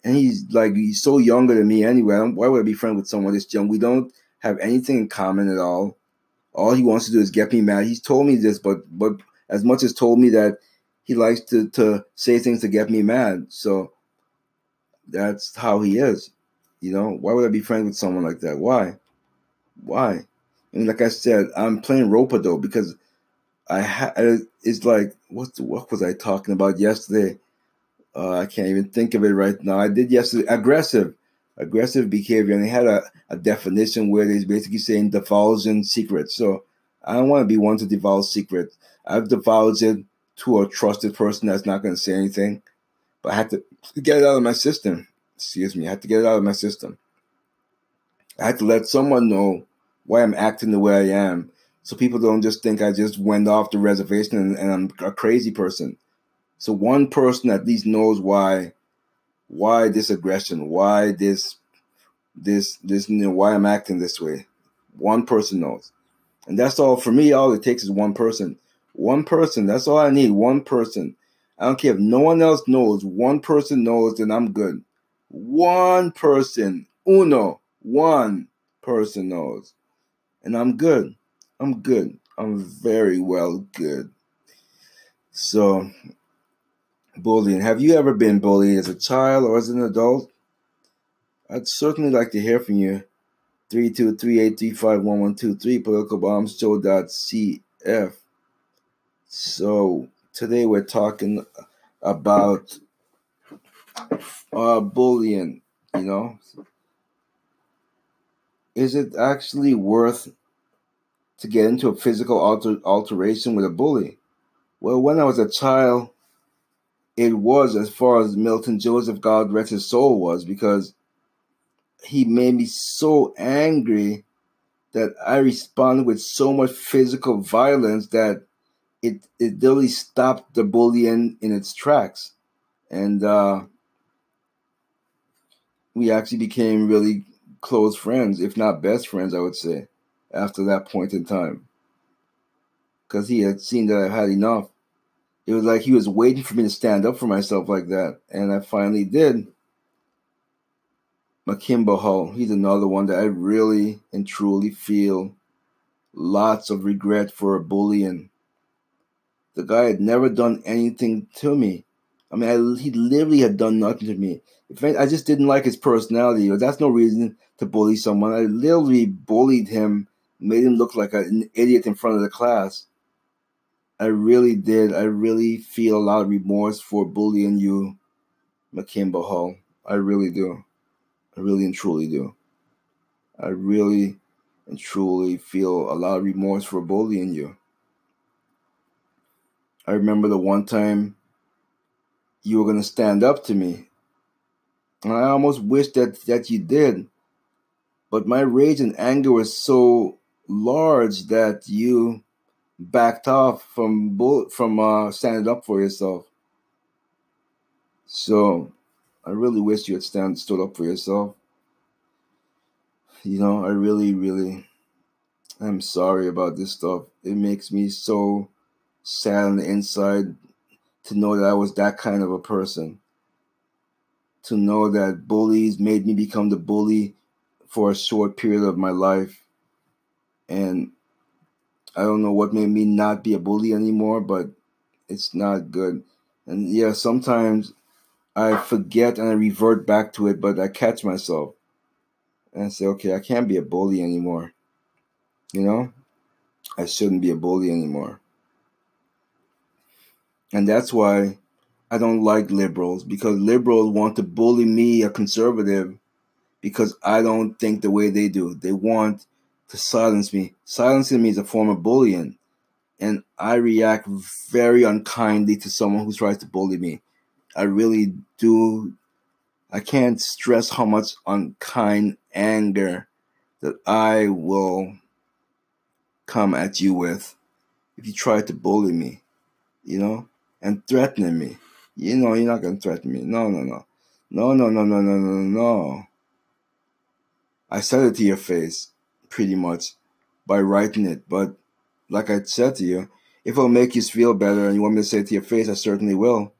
And he's like, he's so younger than me anyway. Why would I be friends with someone this young? We don't have anything in common at all. All he wants to do is get me mad. He's told me this, but but as much as told me that he likes to, to say things to get me mad. So that's how he is. You know, why would I be friends with someone like that? Why? Why? And like I said, I'm playing rope though because I ha- it's like, what the, what was I talking about yesterday? Uh, I can't even think of it right now. I did yesterday. Aggressive. Aggressive behavior. And they had a, a definition where they're basically saying divulging secrets. So I don't want to be one to divulge secrets. I've divulged it to a trusted person that's not going to say anything. But I had to get it out of my system. Excuse me. I had to get it out of my system. I had to let someone know why I'm acting the way I am. So people don't just think I just went off the reservation and, and I'm a crazy person. So one person at least knows why, why this aggression, why this, this, this, you know, why I'm acting this way. One person knows. And that's all for me. All it takes is one person, one person. That's all I need. One person. I don't care if no one else knows. One person knows, then I'm good. One person, uno, one person knows, and I'm good. I'm good. I'm very well good. So. Bullying. Have you ever been bullied as a child or as an adult? I'd certainly like to hear from you. three two three, eight three five, one one two three, political bomb show dot c f. So today we're talking about uh, bullying, you know. Is it actually worth to get into a physical alter- alteration with a bully? Well, when I was a child, it was, as far as Milton Joseph, God rest his soul, was, because he made me so angry that I responded with so much physical violence that it it really stopped the bullying in its tracks, and uh, we actually became really close friends, if not best friends, I would say, after that point in time, because he had seen that I had enough. It was like he was waiting for me to stand up for myself like that, and I finally did. Makimba Hull, he's another one that I really and truly feel lots of regret for bullying. The guy had never done anything to me. I mean, I, he literally had done nothing to me. If I, I just didn't like his personality. That's no reason to bully someone. I literally bullied him, made him look like an idiot in front of the class. I really did. I really feel a lot of remorse for bullying you, Makimba Hull. I really do. I really and truly do. I really and truly feel a lot of remorse for bullying you. I remember the one time you were going to stand up to me, and I almost wished that, that you did. But my rage and anger was so large that you backed off from from uh, standing up for yourself. So I really wish you had stand stood up for yourself. You know, I really, really, I'm sorry about this stuff. It makes me so sad on the inside to know that I was that kind of a person. To know that bullies made me become the bully for a short period of my life. And I don't know what made me not be a bully anymore, but it's not good. And yeah, sometimes I forget and I revert back to it, but I catch myself and I say, okay, I can't be a bully anymore. You know, I shouldn't be a bully anymore. And that's why I don't like liberals, because liberals want to bully me, a conservative, because I don't think the way they do. They want to silence me. Silencing me is a form of bullying. And I react very unkindly to someone who tries to bully me. I really do. I can't stress how much unkind anger that I will come at you with if you try to bully me, you know, and threatening me. You know, you're not going to threaten me. No, no, no. No, no, no, no, no, no, no. I said it to your face, pretty much, by writing it. But like I said to you, if it'll make you feel better and you want me to say it to your face, I certainly will.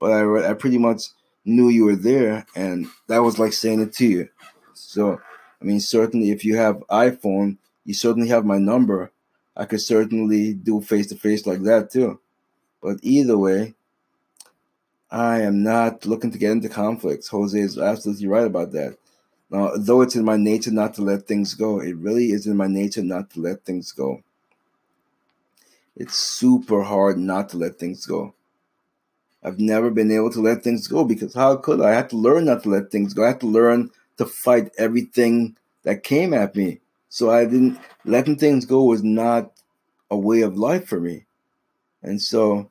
But I, I pretty much knew you were there, and that was like saying it to you. So, I mean, certainly if you have iPhone, you certainly have my number. I could certainly do face-to-face like that too. But either way, I am not looking to get into conflicts. Jose is absolutely right about that. Now, though it's in my nature not to let things go, it really is in my nature not to let things go. It's super hard not to let things go. I've never been able to let things go because how could I? I had to learn not to let things go. I had to learn to fight everything that came at me. So I didn't, letting things go was not a way of life for me. And so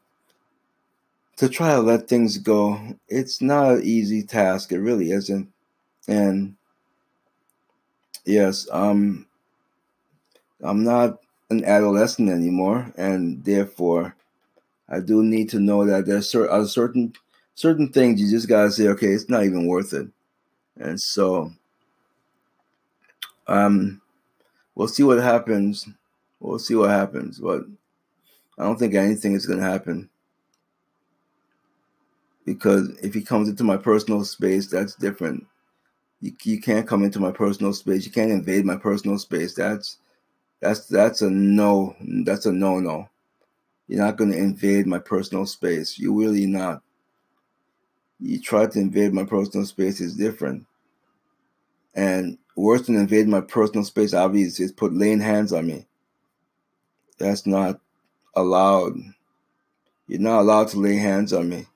to try to let things go, it's not an easy task. It really isn't. And yes, um, I'm not an adolescent anymore, and therefore I do need to know that there's certain certain things you just gotta say, okay, it's not even worth it. And so, um, we'll see what happens. We'll see what happens, but I don't think anything is gonna happen, because if he comes into my personal space, that's different. You you can't come into my personal space. You can't invade my personal space. That's that's that's a no. That's a no no. You're not going to invade my personal space. You're really not. You try to invade my personal space is different. And worse than invade my personal space, obviously, is put laying hands on me. That's not allowed. You're not allowed to lay hands on me.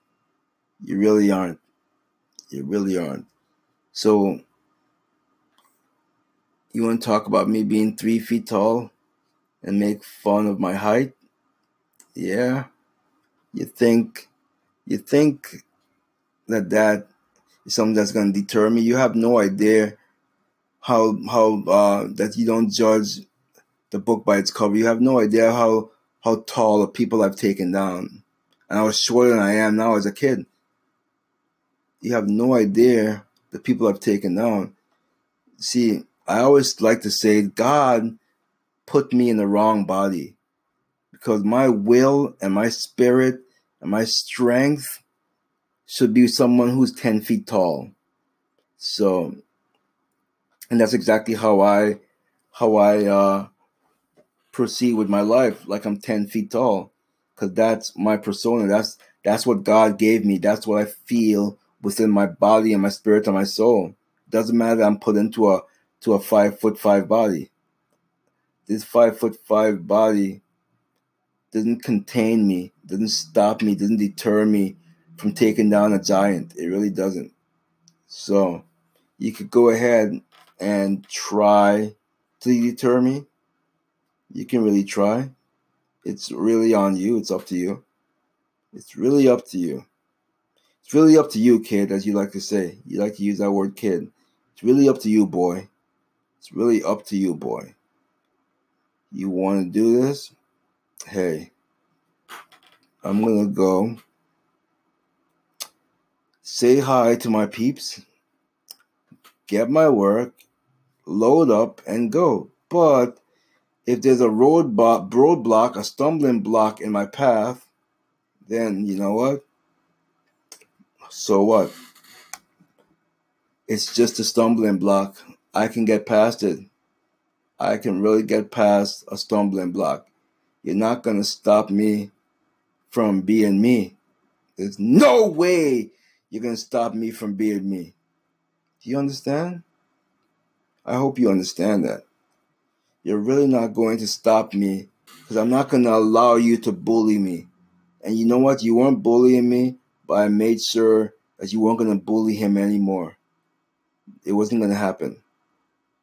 You really aren't. You really aren't. So, you want to talk about me being three feet tall and make fun of my height? Yeah, you think, you think that that is something that's going to deter me. You have no idea how how uh, that you don't judge the book by its cover. You have no idea how how tall the people I've taken down. And I was shorter than I am now as a kid. You have no idea the people I've taken down. See, I always like to say God put me in the wrong body because my will and my spirit and my strength should be someone who's ten feet tall. So, and that's exactly how I, how I uh, proceed with my life. Like I'm ten feet tall because that's my persona. That's, that's what God gave me. That's what I feel within my body and my spirit and my soul. Doesn't matter that I'm put into a to a five foot five body. This five foot five body doesn't contain me, doesn't stop me, doesn't deter me from taking down a giant. It really doesn't. So you could go ahead and try to deter me. You can really try. It's really on you. It's up to you. It's really up to you. It's really up to you, kid, as you like to say. You like to use that word, kid. It's really up to you, boy. It's really up to you, boy. You want to do this? Hey, I'm going to go say hi to my peeps, get my work, load up, and go. But if there's a roadblock, roadblock, a stumbling block in my path, then you know what? So what? It's just a stumbling block. I can get past it. I can really get past a stumbling block. You're not going to stop me from being me. There's no way you're going to stop me from being me. Do you understand? I hope you understand that. You're really not going to stop me because I'm not going to allow you to bully me. And you know what? You weren't bullying me. But I made sure that you weren't going to bully him anymore. It wasn't going to happen.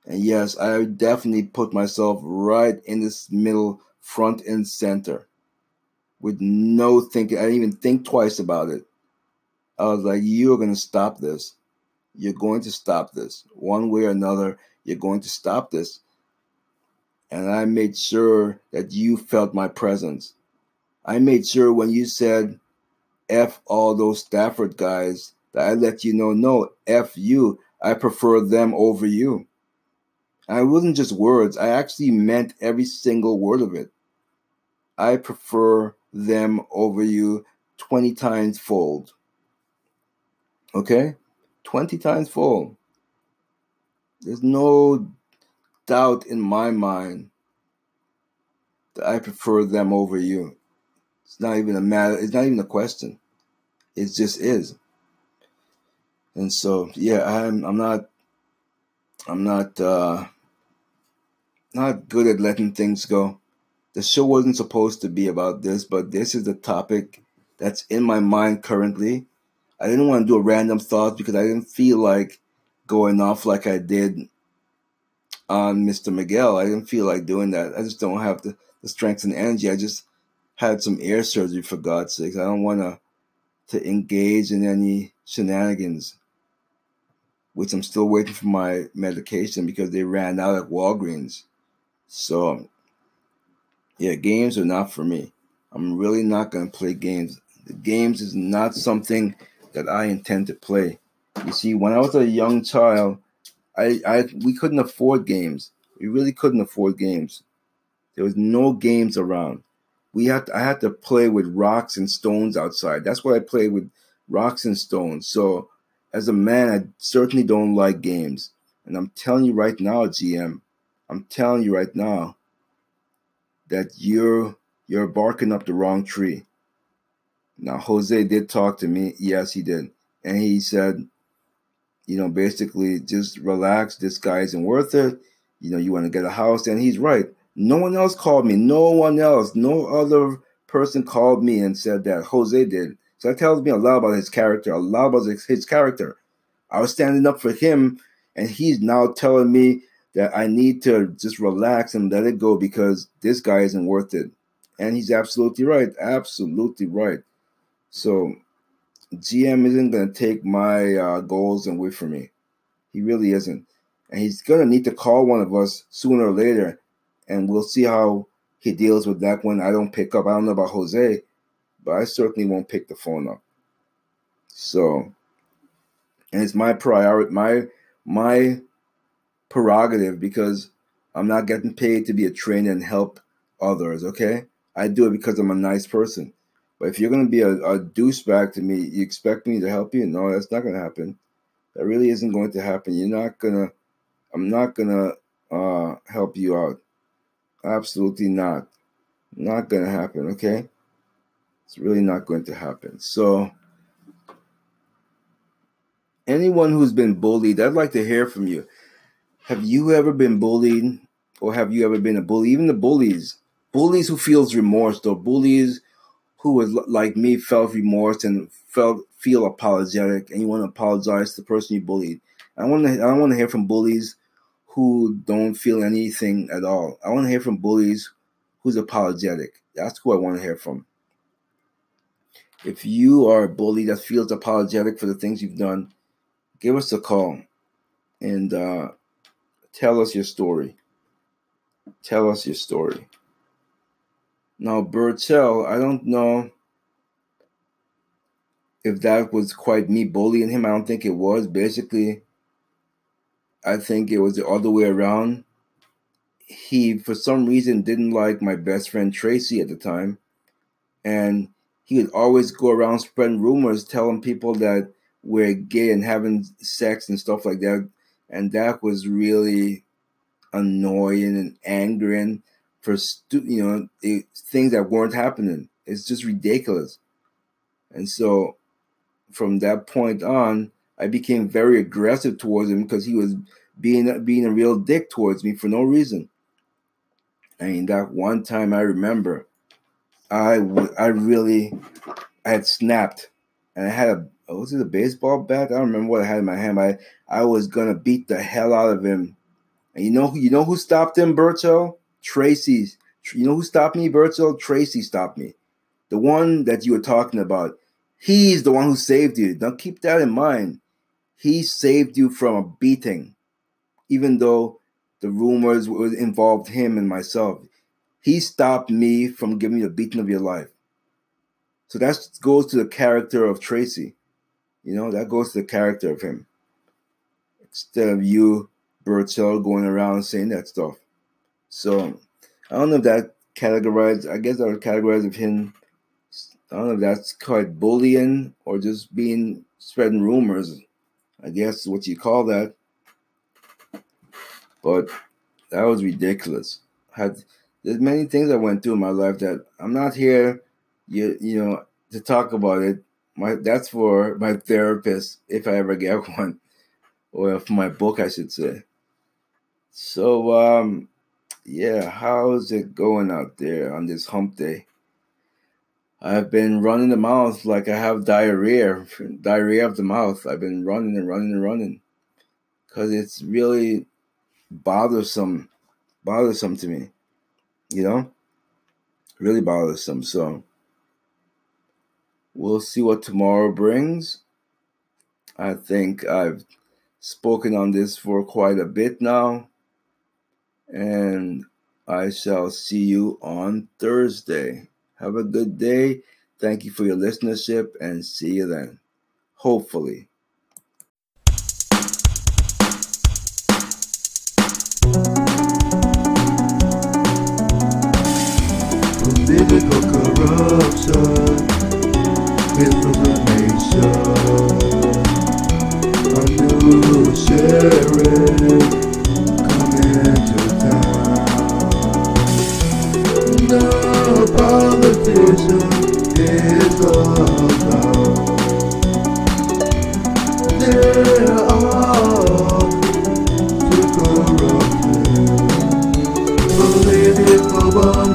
And yes, I definitely put myself right in this middle, front and center, with no thinking. I didn't even think twice about it. I was like, you're going to stop this. You're going to stop this. One way or another, you're going to stop this. And I made sure that you felt my presence. I made sure when you said, F all those Stafford guys, that I let you know, no, F you. I prefer them over you. And it wasn't just words. I actually meant every single word of it. I prefer them over you twenty times fold. Okay? twenty times fold. There's no doubt in my mind that I prefer them over you. It's not even a matter. It's not even a question. It just is. And so, yeah, I'm. I'm not. I'm not. Uh, not good at letting things go. The show wasn't supposed to be about this, but this is the topic that's in my mind currently. I didn't want to do a random thought because I didn't feel like going off like I did on Mister Miguel. I didn't feel like doing that. I just don't have the, the strength and energy. I just had some ear surgery, for God's sake. I don't want to to engage in any shenanigans, which I'm still waiting for my medication because they ran out at Walgreens. So, yeah, games are not for me. I'm really not going to play games. The games is not something that I intend to play. You see, when I was a young child, I, I we couldn't afford games. We really couldn't afford games. There was no games around. We had to, I had to play with rocks and stones outside. That's what I played with, rocks and stones. So as a man, I certainly don't like games. And I'm telling you right now, G M, I'm telling you right now that you're you're barking up the wrong tree. Now, Jose did talk to me. Yes, he did. And he said, you know, basically just relax. This guy isn't worth it. You know, you want to get a house. And he's right. No one else called me. No one else. No other person called me and said that. Jose did. So that tells me a lot about his character, a lot about his, his character. I was standing up for him, and he's now telling me that I need to just relax and let it go because this guy isn't worth it. And he's absolutely right. Absolutely right. So G M isn't going to take my uh, goals away from me. He really isn't. And he's going to need to call one of us sooner or later. And we'll see how he deals with that one. I don't pick up. I don't know about Jose, but I certainly won't pick the phone up. So, and it's my priority, my my prerogative, because I'm not getting paid to be a trainer and help others, okay? I do it because I'm a nice person. But if you're going to be a, a douchebag to me, you expect me to help you? No, that's not going to happen. That really isn't going to happen. You're not going to, I'm not going to uh, help you out. Absolutely not. Not going to happen, okay? It's really not going to happen. So anyone who's been bullied, I'd like to hear from you. Have you ever been bullied, or have you ever been a bully? Even the bullies, bullies who feels remorse, or bullies who was like me, felt remorse and felt feel apologetic, and you want to apologize to the person you bullied. I want to. I don't want to hear from bullies who don't feel anything at all. I want to hear from bullies who's apologetic. That's who I want to hear from. If you are a bully that feels apologetic for the things you've done, give us a call and uh, tell us your story. Tell us your story. Now, Bertel, I don't know if that was quite me bullying him. I don't think it was. Basically, I think it was the other way around. He, for some reason, didn't like my best friend Tracy at the time. And he would always go around spreading rumors, telling people that we're gay and having sex and stuff like that. And that was really annoying and angering. For stu- you know it, things that weren't happening. It's just ridiculous. And so from that point on, I became very aggressive towards him because he was being being a real dick towards me for no reason. I mean, that one time I remember, I, w- I really, I had snapped. And I had a, was it a baseball bat? I don't remember what I had in my hand. I, I was going to beat the hell out of him. And you know, you know who stopped him, Berto? Tracy, you know who stopped me, Bertel? Tracy stopped me. The one that you were talking about. He's the one who saved you. Now keep that in mind. He saved you from a beating, even though the rumors involved him and myself. He stopped me from giving you the beating of your life. So that goes to the character of Tracy. You know, that goes to the character of him. Instead of you, Bertel, going around saying that stuff. So, I don't know if that categorized, I guess I would categorize of him, I don't know if that's called bullying or just being, spreading rumors, I guess is what you call that. But that was ridiculous. I had, there's many things I went through in my life that I'm not here, you, you know, to talk about it. My, that's for my therapist, if I ever get one, or for my book, I should say. So, um... yeah, how's it going out there on this hump day? I've been running the mouth like I have diarrhea, diarrhea of the mouth. I've been running and running and running because it's really bothersome, bothersome to me, you know, really bothersome. So we'll see what tomorrow brings. I think I've spoken on this for quite a bit now. And I shall see you on Thursday. Have a good day. Thank you for your listenership, and see you then. Hopefully. Political corruption, misinformation, a new sheriff coming to no politician is allowed. They're all too corrupted. Political bomb,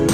go.